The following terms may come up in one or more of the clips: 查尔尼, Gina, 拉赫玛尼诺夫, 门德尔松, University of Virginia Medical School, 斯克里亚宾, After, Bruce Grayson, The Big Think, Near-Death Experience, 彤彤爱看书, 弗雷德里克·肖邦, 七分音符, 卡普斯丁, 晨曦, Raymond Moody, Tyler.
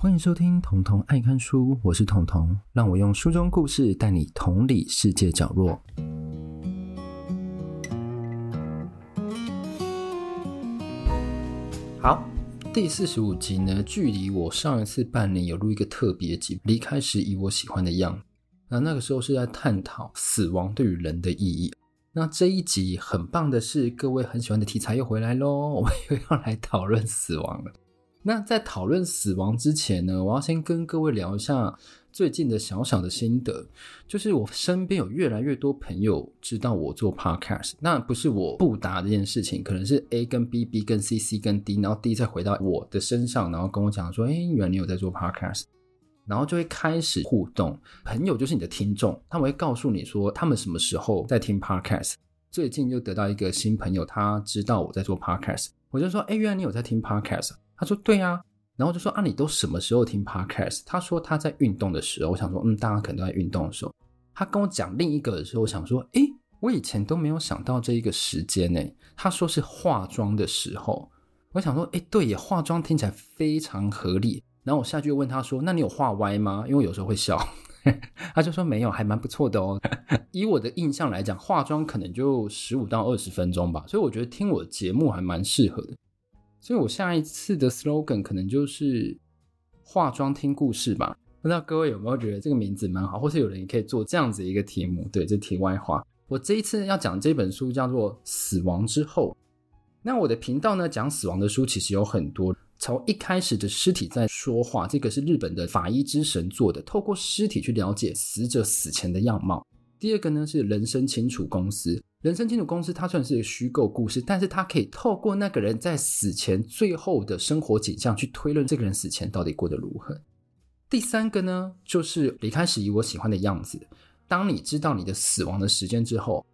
欢迎收听彤彤爱看书，我是彤彤，让我用书中故事带你同理世界角落。好，第45集呢，距离我上一次半年有录一个特别集，离开时以我喜欢的样子，那个时候是在探讨死亡对于人的意义。那这一集很棒的是，各位很喜欢的题材又回来咯，我们又要来讨论死亡了。那在讨论死亡之前呢，我要先跟各位聊一下最近的小小的心得，就是我身边有越来越多朋友知道我做 podcast， 那不是我不答这件事情，可能是 A 跟 B， B 跟 C， C 跟 D， 然后 D 再回到我的身上，然后跟我讲说原来你有在做 podcast，然后就会开始互动。朋友就是你的听众，他们会告诉你说他们什么时候在听 podcast。 最近就得到一个新朋友，他知道我在做 podcast， 我就说原来你有在听 podcast， 他说对啊，然后就说你都什么时候听 podcast， 他说他在运动的时候。我想说大家可能都在运动的时候。他跟我讲另一个的时候，我想说我以前都没有想到这一个时间呢。他说是化妆的时候，我想说对耶，化妆听起来非常合理。然后我下去问他说那你有画歪吗，因为我有时候会笑他就说没有，还蛮不错的哦以我的印象来讲，化妆可能就15到20分钟吧，所以我觉得听我的节目还蛮适合的。所以我下一次的 slogan 可能就是化妆听故事吧。不知道各位有没有觉得这个名字蛮好，或是有人也可以做这样子一个题目。对，这题外话。我这一次要讲这本书叫做死亡之后。那我的频道呢，讲死亡的书其实有很多，从一开始的尸体在说话，这个是日本的法医之神做的，透过尸体去了解死者死前的样貌。第二个呢是人生清除公司，人生清除公司它虽然是一个虚构故事，但是它可以透过那个人在死前最后的生活景象去推论这个人死前到底过得如何。第三个呢就是离开时以我喜欢的样子，当你知道你的死亡的时间之后，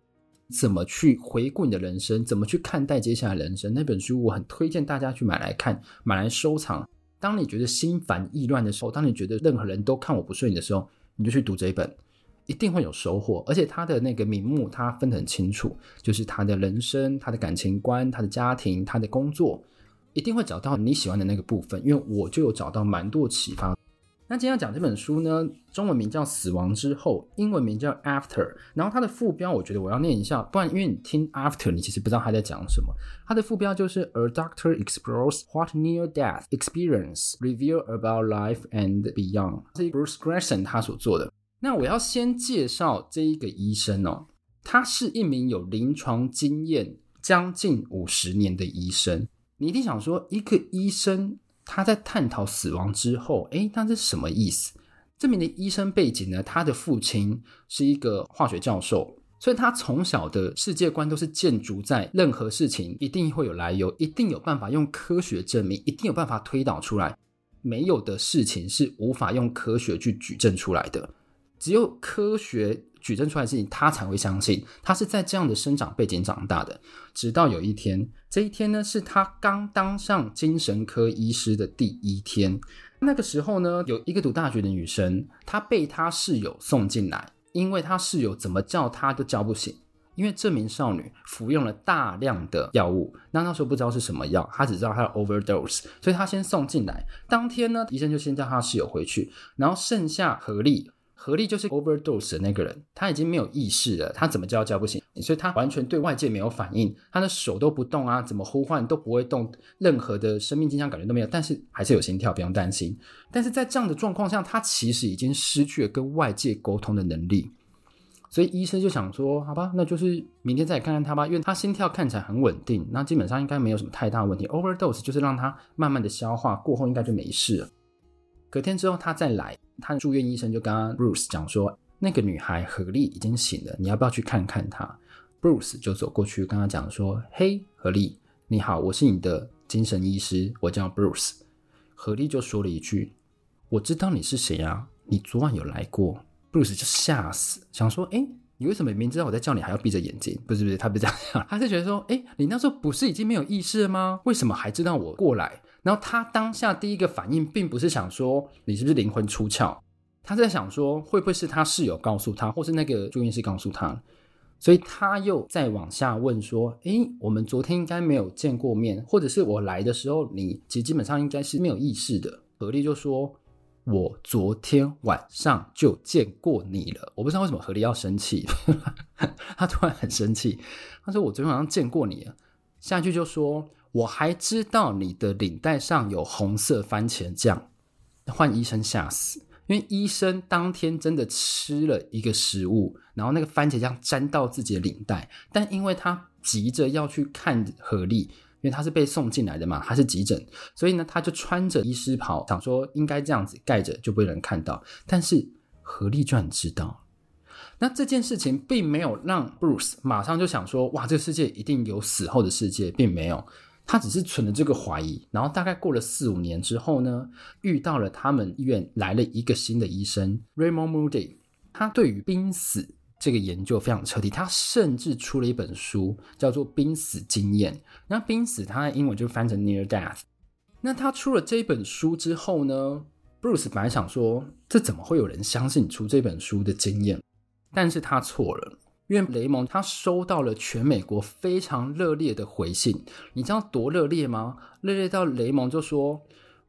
怎么去回顾你的人生，怎么去看待接下来人生。那本书我很推荐大家去买来看，买来收藏。当你觉得心烦意乱的时候，当你觉得任何人都看我不顺眼的时候，你就去读这一本，一定会有收获。而且他的那个名目他分得很清楚，就是他的人生、他的感情观、他的家庭、他的工作，一定会找到你喜欢的那个部分。因为我就有找到蛮多启发。那今天要讲这本书呢，中文名叫死亡之后，英文名叫 After， 然后它的副标我觉得我要念一下，不然因为你听 After 你其实不知道它在讲什么。它的副标就是 A doctor explores what near-death experience reveal about life and beyond， 是 Bruce Grayson 他所做的。那我要先介绍这一个医生哦，他是一名有临床经验将近50年的医生。你一定想说一个医生他在探讨死亡之后，那是什么意思？这名的医生背景呢，他的父亲是一个化学教授，所以他从小的世界观都是建筑在任何事情一定会有来由，一定有办法用科学证明，一定有办法推导出来。没有的事情是无法用科学去举证出来的，只有科学举证出来的事情他才会相信。他是在这样的生长背景长大的，直到有一天，这一天呢是他刚当上精神科医师的第一天。那个时候呢，有一个读大学的女生，她被她室友送进来，因为她室友怎么叫她都叫不醒，因为这名少女服用了大量的药物，那时候不知道是什么药，她只知道她的 overdose， 所以她先送进来。当天呢，医生就先叫她室友回去，然后剩下何丽，何力就是 overdose 的那个人，他已经没有意识了，他怎么叫不醒，所以他完全对外界没有反应，他的手都不动啊，怎么呼唤都不会动，任何的生命迹象感觉都没有，但是还是有心跳，不用担心。但是在这样的状况下，他其实已经失去了跟外界沟通的能力，所以医生就想说好吧，那就是明天再看看他吧，因为他心跳看起来很稳定，那基本上应该没有什么太大问题， overdose 就是让他慢慢的消化，过后应该就没事了。隔天之后他再来，他住院医生就跟他 Bruce 讲说那个女孩何丽已经醒了，你要不要去看看她。 Bruce 就走过去跟他讲说，嘿何丽你好，我是你的精神医师，我叫 Bruce。 何丽就说了一句，我知道你是谁啊，你昨晚有来过。 Bruce 就吓死，想说你为什么明知道我在叫你还要闭着眼睛，不是他不是这样想，他是觉得说你那时候不是已经没有意识了吗，为什么还知道我过来。然后他当下第一个反应并不是想说你是不是灵魂出窍，他在想说会不会是他室友告诉他，或是那个住院师告诉他。所以他又再往下问说我们昨天应该没有见过面，或者是我来的时候你其实基本上应该是没有意识的。何力就说我昨天晚上就见过你了。我不知道为什么何力要生气他突然很生气，他说我昨天晚上见过你了，下去就说我还知道你的领带上有红色番茄酱。换医生吓死，因为医生当天真的吃了一个食物，然后那个番茄酱沾到自己的领带，但因为他急着要去看何力，因为他是被送进来的嘛，他是急诊，所以呢，他就穿着医师袍，想说应该这样子盖着就不会有人看到，但是何力居然知道。那这件事情并没有让 Bruce 马上就想说哇，这个世界一定有死后的世界，并没有，他只是存了这个怀疑。然后大概过了4-5年之后呢，遇到了他们医院来了一个新的医生 Raymond Moody， 他对于濒死这个研究非常彻底，他甚至出了一本书叫做濒死经验。那濒死他的英文就翻成 Near Death。 那他出了这本书之后呢， Bruce 本来想说这怎么会有人相信出这本书的经验，但是他错了。因为雷蒙他收到了全美国非常热烈的回信，你知道多热烈吗？热烈到雷蒙就说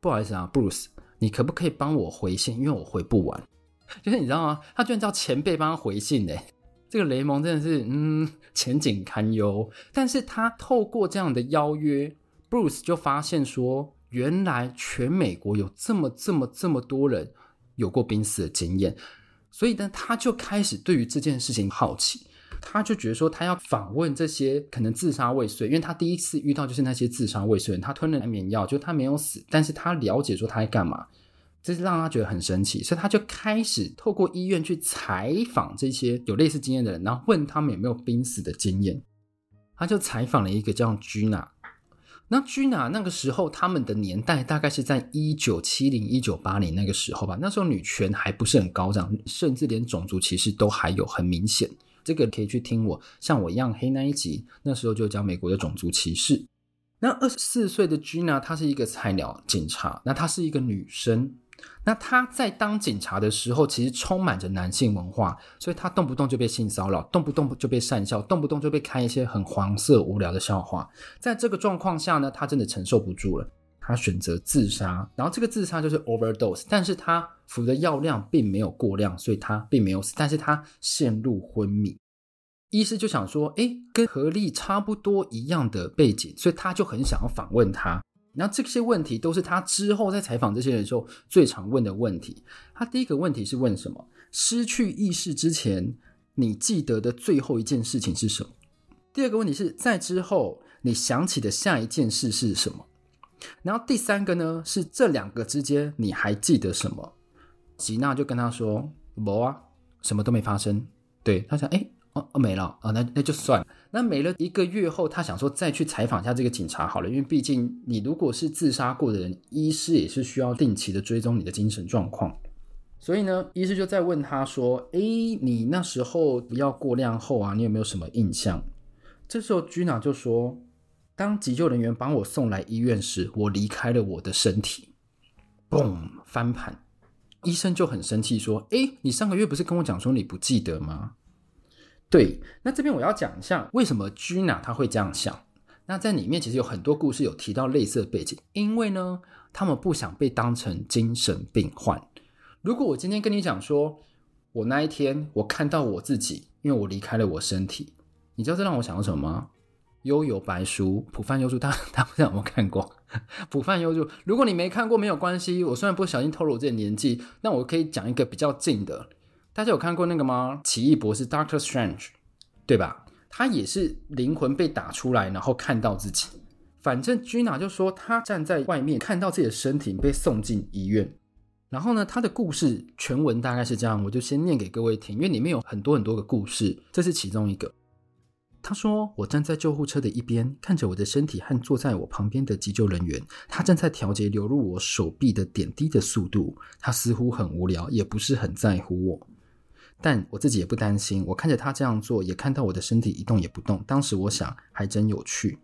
不好意思啊 Bruce， 你可不可以帮我回信，因为我回不完。就是你知道吗，他居然叫前辈帮他回信耶，这个雷蒙真的是前景堪忧。但是他透过这样的邀约， Bruce 就发现说原来全美国有这么多人有过濒死的经验，所以呢，他就开始对于这件事情好奇，他就觉得说他要访问这些可能自杀未遂，因为他第一次遇到就是那些自杀未遂人，他吞了安眠药，就他没有死，但是他了解说他在干嘛，这是让他觉得很神奇。所以他就开始透过医院去采访这些有类似经验的人，然后问他们有没有濒死的经验。他就采访了一个叫 Gina， 那 Gina 那个时候他们的年代大概是在1970-1980那个时候吧，那时候女权还不是很高涨，甚至连种族歧视都还有很明显，这个可以去听我像我一样黑那一集，那时候就讲美国的种族歧视。那24岁的 Gina 她是一个菜鸟警察，那她是一个女生，那他在当警察的时候其实充满着男性文化，所以他动不动就被性骚扰，动不动就被讪笑，动不动就被开一些很黄色无聊的笑话。在这个状况下呢，他真的承受不住了，他选择自杀，然后这个自杀就是 overdose， 但是他服的药量并没有过量，所以他并没有死，但是他陷入昏迷。医师就想说跟何力差不多一样的背景，所以他就很想要访问他。那这些问题都是他之后在采访这些人的时候最常问的问题。他第一个问题是问什么？失去意识之前，你记得的最后一件事情是什么？第二个问题是，在之后，你想起的下一件事是什么？然后第三个呢，是这两个之间你还记得什么？吉娜就跟他说，没啊，什么都没发生。对，他想没了，那就算了。那没了1个月后，他想说再去采访一下这个警察好了，因为毕竟你如果是自杀过的人，医师也是需要定期的追踪你的精神状况。所以呢，医师就在问他说你那时候不要过量后啊，你有没有什么印象？这时候 Gina 就说，当急救人员帮我送来医院时，我离开了我的身体。嘣，翻盘。医生就很生气说你上个月不是跟我讲说你不记得吗？对，那这边我要讲一下为什么 Gina 她会这样想。那在里面其实有很多故事有提到类似的背景，因为呢他们不想被当成精神病患。如果我今天跟你讲说我那一天我看到我自己，因为我离开了我身体，你知道这让我想到什么吗？幽游白书，浦饭幽助，大家不知道有没有看过浦饭幽助？如果你没看过没有关系，我虽然不小心透露我自己的年纪，但我可以讲一个比较近的。大家有看过那个吗？奇异博士 Doctor Strange， 对吧？他也是灵魂被打出来，然后看到自己。反正 Gina 就说他站在外面看到自己的身体被送进医院。然后呢，他的故事全文大概是这样，我就先念给各位听，因为里面有很多个故事，这是其中一个。他说，我站在救护车的一边，看着我的身体和坐在我旁边的急救人员，他正在调节流入我手臂的点滴的速度，他似乎很无聊，也不是很在乎我。但我自己也不担心，我看着他这样做，也看到我的身体一动也不动，当时我想还真有趣。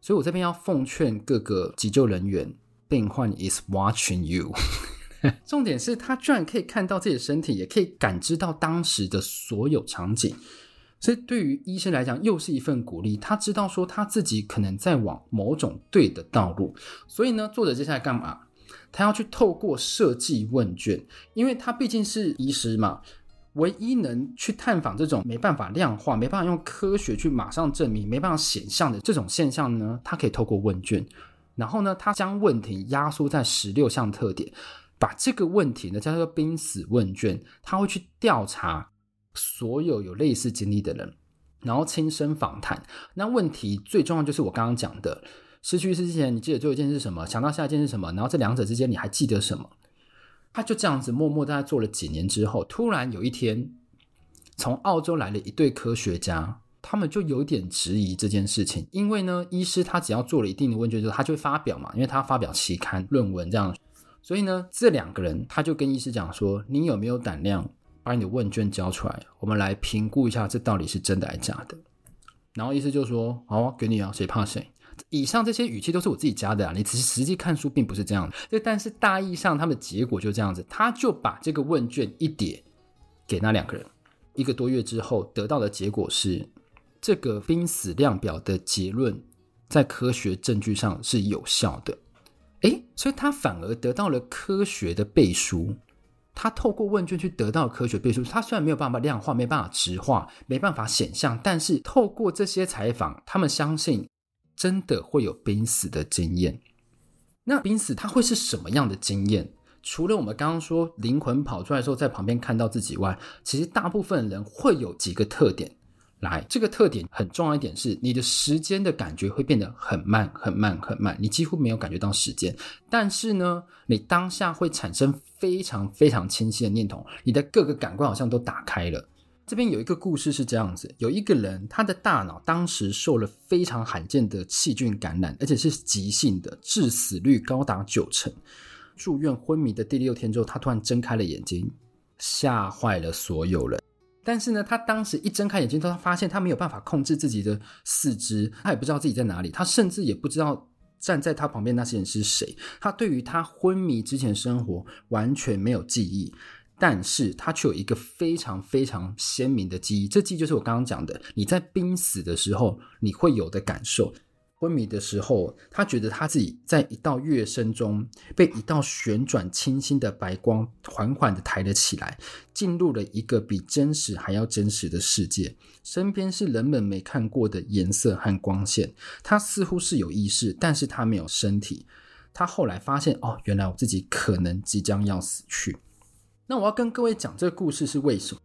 所以我这边要奉劝各个急救人员，病患 is watching you 重点是他居然可以看到自己的身体，也可以感知到当时的所有场景，所以对于医生来讲又是一份鼓励。他知道说他自己可能在往某种对的道路。所以呢，作者接下来干嘛？他要去透过设计问卷，因为他毕竟是医师嘛，唯一能去探访这种没办法量化，没办法用科学去马上证明，没办法显象的这种现象呢，他可以透过问卷。然后呢，他将问题压缩在16项特点，把这个问题呢叫做濒死问卷，他会去调查所有有类似经历的人，然后亲身访谈。那问题最重要就是我刚刚讲的，失去之前你记得最后一件是什么，想到下一件是什么，然后这两者之间你还记得什么。他就这样子默默大概做了几年之后，突然有一天从澳洲来了一对科学家，他们就有点质疑这件事情。因为呢，医师他只要做了一定的问卷之后他就会发表嘛，因为他发表期刊论文这样。所以呢，这两个人他就跟医师讲说，你有没有胆量把你的问卷交出来，我们来评估一下这到底是真的还是假的。然后医师就说，好啊，给你啊，谁怕谁。以上这些语气都是我自己加的啊，你只是实际看书并不是这样的，但是大意上他们的结果就这样子。他就把这个问卷一叠给那两个人，一个多月之后得到的结果是，这个濒死量表的结论在科学证据上是有效的。诶，所以他反而得到了科学的背书，他透过问卷去得到科学背书。他虽然没有办法量化，没办法质化，没办法显象，但是透过这些采访，他们相信真的会有濒死的经验。那濒死它会是什么样的经验？除了我们刚刚说灵魂跑出来的时候在旁边看到自己外，其实大部分人会有几个特点。来，这个特点很重要一点是，你的时间的感觉会变得很慢很慢很慢，你几乎没有感觉到时间。但是呢，你当下会产生非常非常清晰的念头，你的各个感官好像都打开了。这边有一个故事是这样子，有一个人他的大脑当时受了非常罕见的细菌感染，而且是急性的，致死率高达90%。住院昏迷的第6天之后，他突然睁开了眼睛，吓坏了所有人。但是呢，他当时一睁开眼睛，他发现他没有办法控制自己的四肢，他也不知道自己在哪里，他甚至也不知道站在他旁边那些人是谁。他对于他昏迷之前生活完全没有记忆，但是它却有一个非常非常鲜明的记忆，这记忆就是我刚刚讲的，你在濒死的时候你会有的感受。昏迷的时候，他觉得他自己在一道乐声中被一道旋转清新的白光缓缓地抬了起来，进入了一个比真实还要真实的世界，身边是人们没看过的颜色和光线。他似乎是有意识，但是他没有身体。他后来发现，哦，原来我自己可能即将要死去。那我要跟各位讲这个故事是为什么，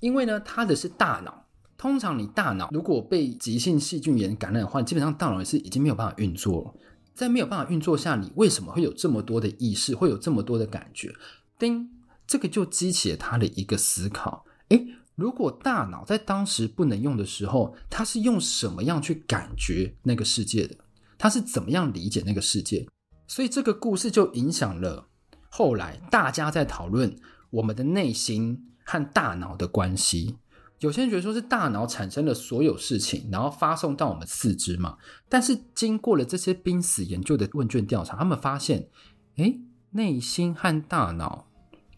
因为呢，它的是大脑。通常你大脑如果被急性细菌炎感染的话，基本上大脑也是已经没有办法运作了。在没有办法运作下，你为什么会有这么多的意识，会有这么多的感觉？叮，这个就激起了他的一个思考，诶，如果大脑在当时不能用的时候，它是用什么样去感觉那个世界的，它是怎么样理解那个世界。所以这个故事就影响了后来大家在讨论我们的内心和大脑的关系。有些人觉得说是大脑产生了所有事情，然后发送到我们四肢嘛。但是经过了这些濒死研究的问卷调查，他们发现，诶，内心和大脑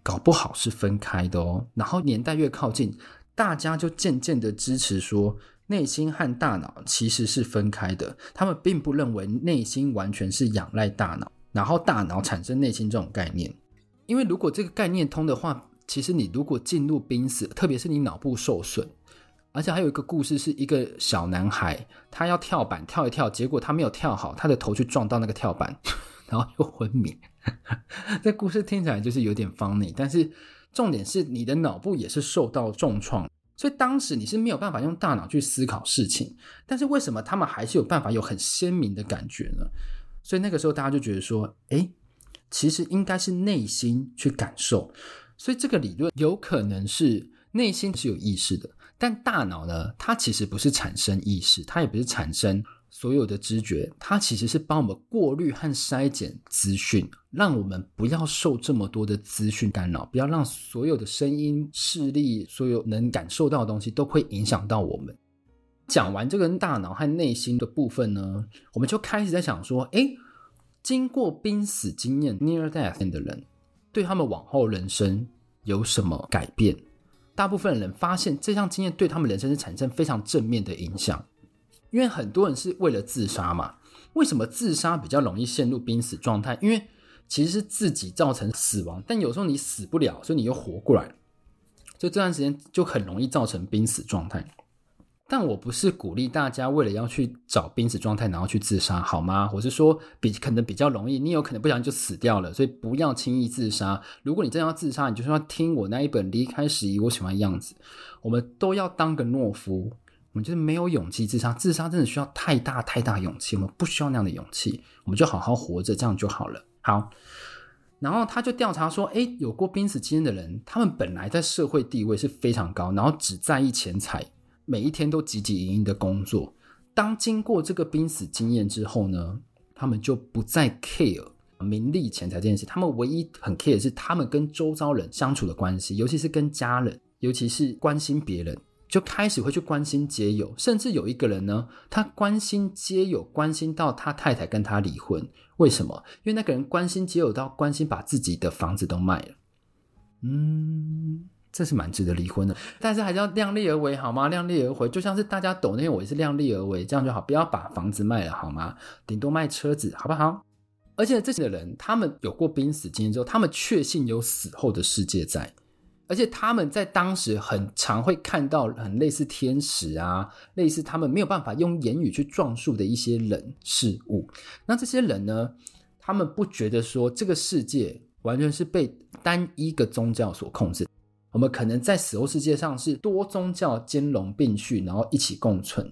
搞不好是分开的哦。然后年代越靠近，大家就渐渐的支持说内心和大脑其实是分开的，他们并不认为内心完全是仰赖大脑，然后大脑产生内心这种概念。因为如果这个概念通的话，其实你如果进入濒死，特别是你脑部受损，而且还有一个故事是一个小男孩，他要跳板跳一跳，结果他没有跳好，他的头去撞到那个跳板，然后又昏迷。这故事听起来就是有点 funny， 但是重点是你的脑部也是受到重创，所以当时你是没有办法用大脑去思考事情。但是为什么他们还是有办法有很鲜明的感觉呢？所以那个时候大家就觉得说，诶，其实应该是内心去感受。所以这个理论有可能是内心是有意识的，但大脑呢，它其实不是产生意识，它也不是产生所有的知觉，它其实是帮我们过滤和筛检资讯，让我们不要受这么多的资讯干扰，不要让所有的声音、视力，所有能感受到的东西都会影响到我们。讲完这个大脑和内心的部分呢，我们就开始在想说，诶，经过濒死经验 near death 的人对他们往后人生有什么改变。大部分人发现这项经验对他们人生是产生非常正面的影响，因为很多人是为了自杀嘛。为什么自杀比较容易陷入濒死状态？因为其实是自己造成死亡，但有时候你死不了，所以你又活过来了，所以这段时间就很容易造成濒死状态。但我不是鼓励大家为了要去找濒死状态然后去自杀，好吗？我是说可能比较容易，你有可能不小心就死掉了，所以不要轻易自杀。如果你真的要自杀，你就是要听我那一本《离开时宜我喜欢的样子》，我们都要当个懦夫，我们就是没有勇气自杀。自杀真的需要太大勇气，我们不需要那样的勇气，我们就好好活着，这样就好了。好，然后他就调查说，诶，有过濒死经验的人，他们本来在社会地位是非常高，然后只在意钱财，每一天都汲汲营营的工作。当经过这个濒死经验之后呢，他们就不再 care 名利钱财这件事，他们唯一很 care 的是他们跟周遭人相处的关系，尤其是跟家人，尤其是关心别人，就开始会去关心街友。甚至有一个人呢，他关心街友关心到他太太跟他离婚。为什么？因为那个人关心街友到关心把自己的房子都卖了。这是蛮值得离婚的，但是还是要量力而为，好吗？量力而为，就像是大家抖内我也是量力而为，这样就好，不要把房子卖了，好吗？顶多卖车子，好不好？而且这些人，他们有过濒死经验之后，他们确信有死后的世界在，而且他们在当时很常会看到很类似天使啊，类似他们没有办法用言语去撞述的一些人事物。那这些人呢，他们不觉得说这个世界完全是被单一个宗教所控制，我们可能在死后世界上是多宗教兼容并蓄，然后一起共存。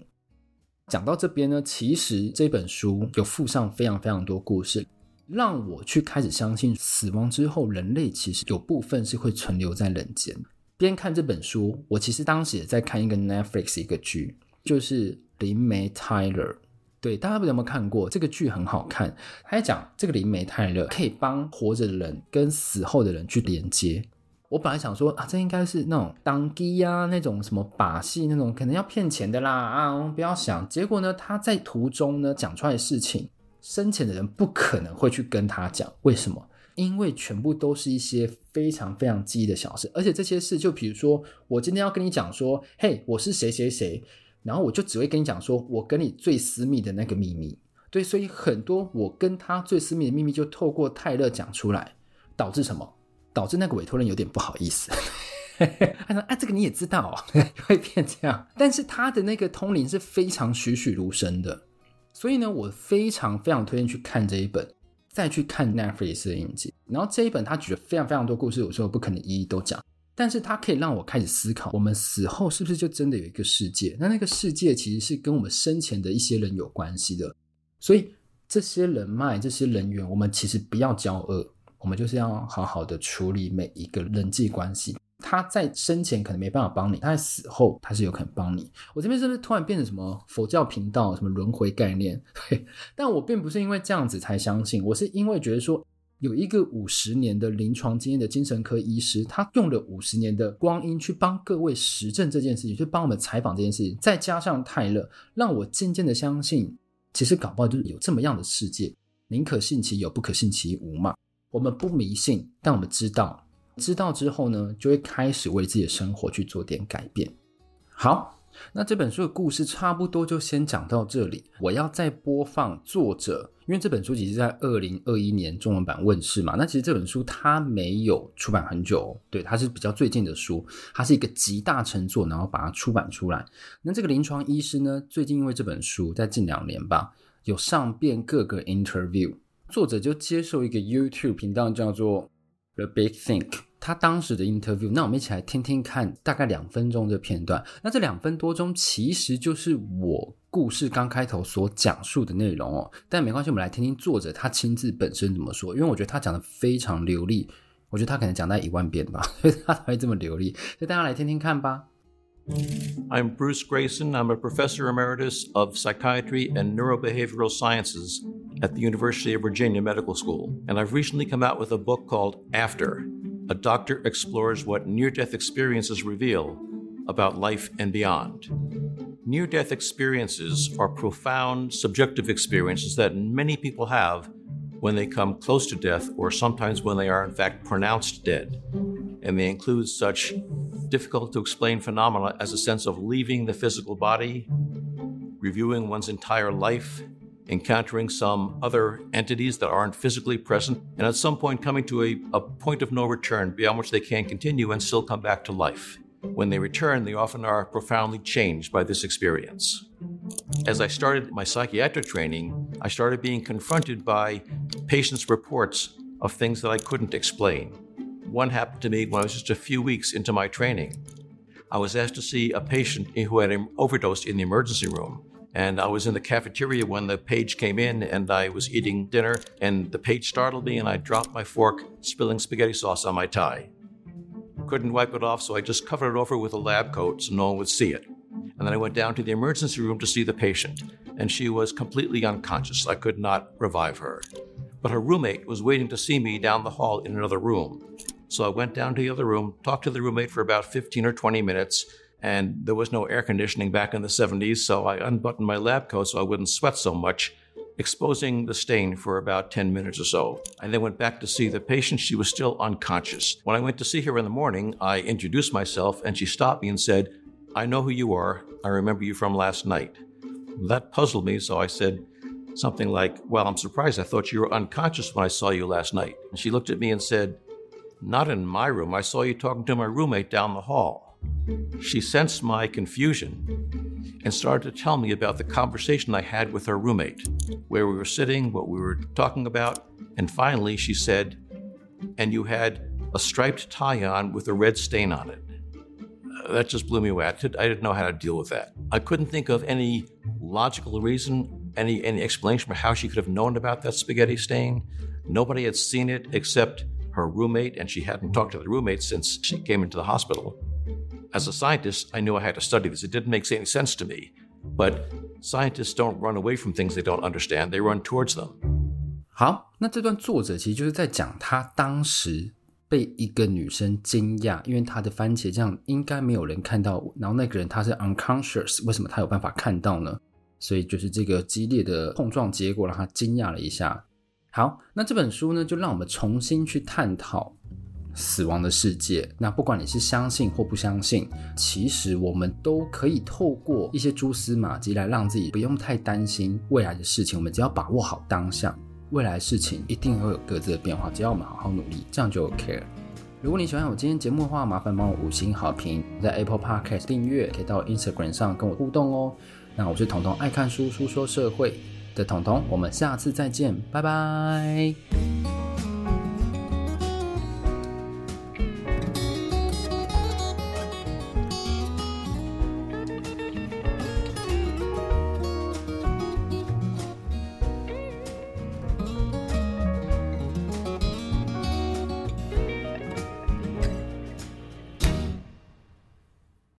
讲到这边呢，其实这本书有附上非常多故事，让我去开始相信死亡之后人类其实有部分是会存留在人间。边看这本书，我其实当时也在看一个 Netflix 一个剧，就是灵媒 Tyler。 对，大家有没有看过这个剧？很好看。他在讲这个灵媒 Tyler 可以帮活着的人跟死后的人去连接。我本来想说啊，这应该是那种当机啊，那种什么把戏，那种可能要骗钱的啦啊，不要想。结果呢，他在途中呢讲出来的事情，生前的人不可能会去跟他讲。为什么？因为全部都是一些非常记忆的小事，而且这些事就比如说，我今天要跟你讲说，嘿，我是谁谁谁，然后我就只会跟你讲说我跟你最私密的那个秘密。对，所以很多我跟他最私密的秘密就透过泰勒讲出来，导致什么？导致那个委托人有点不好意思他说啊，这个你也知道哦会变这样。但是他的那个通灵是非常栩栩如生的，所以呢，我非常推荐去看这一本，再去看 Netflix 的影集。然后这一本他举了非常多故事，我说我不可能一一都讲，但是他可以让我开始思考，我们死后是不是就真的有一个世界，那个世界其实是跟我们生前的一些人有关系的。所以这些人脉，这些人员，我们其实不要骄傲，我们就是要好好的处理每一个人际关系。他在生前可能没办法帮你，他在死后他是有可能帮你。我这边是不是突然变成什么佛教频道，什么轮回概念？对，但我并不是因为这样子才相信，我是因为觉得说，有一个50年的临床经验的精神科医师，他用了50年的光阴去帮各位实证这件事情，去帮我们采访这件事情，再加上泰勒，让我渐渐的相信，其实搞不好就是有这么样的世界。宁可信其有，不可信其无嘛。我们不迷信，但我们知道之后呢，就会开始为自己的生活去做点改变。好，那这本书的故事差不多就先讲到这里。我要再播放作者，因为这本书其实在2021年中文版问世嘛，那其实这本书它没有出版很久，对，它是比较最近的书，它是一个集大成作，然后把它出版出来。那这个临床医师呢，最近因为这本书在近2年吧，有上遍各个 interview，作者就接受一个 YouTube 频道叫做 The Big Think， 他当时的 interview， 那我们一起来听听看大概2分钟的片段。那这2分多钟其实就是我故事刚开头所讲述的内容哦，但没关系，我们来听听作者他亲自本身怎么说，因为我觉得他讲的非常流利，我觉得他可能讲到10000遍吧，所以他才会这么流利，所以大家来听听看吧。I'm Bruce Grayson. I'm a professor emeritus of psychiatry and neurobehavioral sciences at the University of Virginia Medical School. And I've recently come out with a book called After. A doctor explores what near-death experiences reveal about life and beyond. Near-death experiences are profound subjective experiences that many people have when they come close to death, or sometimes when they are in fact pronounced dead. And they include such difficult to explain phenomena as a sense of leaving the physical body, reviewing one's entire life, encountering some other entities that aren't physically present, and at some point coming to a point of no return beyond which they can't continue and still come back to life. When they return, they often are profoundly changed by this experience. As I started my psychiatric training, I started being confronted by patients' reports of things that I couldn't explain. One happened to me when I was just a few weeks into my training. I was asked to see a patient who had overdosed in the emergency room. And I was in the cafeteria when the page came in, and I was eating dinner, and the page startled me, and I dropped my fork, spilling spaghetti sauce on my tie. Couldn't wipe it off, so I just covered it over with a lab coat so no one would see it. And then I went down to the emergency room to see the patient, and she was completely unconscious. I could not revive her. But her roommate was waiting to see me down the hall in another room. So I went down to the other room, talked to the roommate for about 15 or 20 minutes, and there was no air conditioning back in the 70s, so I unbuttoned my lab coat so I wouldn't sweat so much, exposing the stain for about 10 minutes or so. I then went back to see the patient. She was still unconscious. When I went to see her in the morning, I introduced myself, and she stopped me and said, "I know who you are. I remember you from last night." That puzzled me, so I said something like, "Well, I'm surprised. I thought you were unconscious when I saw you last night." And she looked at me and said, "Not in my room. I saw you talking to my roommate down the hall." She sensed my confusion and started to tell me about the conversation I had with her roommate, where we were sitting, what we were talking about, and finally she said, "And you had a striped tie on with a red stain on it." That just blew me away. I didn't know how to deal with that. I couldn't think of any logical reason, any explanation for how she could have known about that spaghetti stain. Nobody had seen it except her roommate, and she hadn't talked to the roommate since she came into the hospital. As a scientist, I knew I had to study this. It didn't make any sense to me, but scientists don't run away from things they don't understand. They run towards them. 好，那这段作者其实就是在讲他当时被一个女生惊讶，因为她的番茄酱应该没有人看到，然后那个人他是 unconscious， 为什么他有办法看到呢？所以就是这个激烈的碰撞结果让他惊讶了一下。好，那这本书呢，就让我们重新去探讨死亡的世界。那不管你是相信或不相信，其实我们都可以透过一些蛛丝马迹来让自己不用太担心未来的事情。我们只要把握好当下，未来的事情一定会有各自的变化，只要我们好好努力，这样就 OK 了。如果你喜欢我今天节目的话，麻烦帮我5星好评，在 Apple Podcast 订阅，可以到 Instagram 上跟我互动哦。那我是彤彤，爱看书，书说社会的彤彤，我们下次再见，拜拜。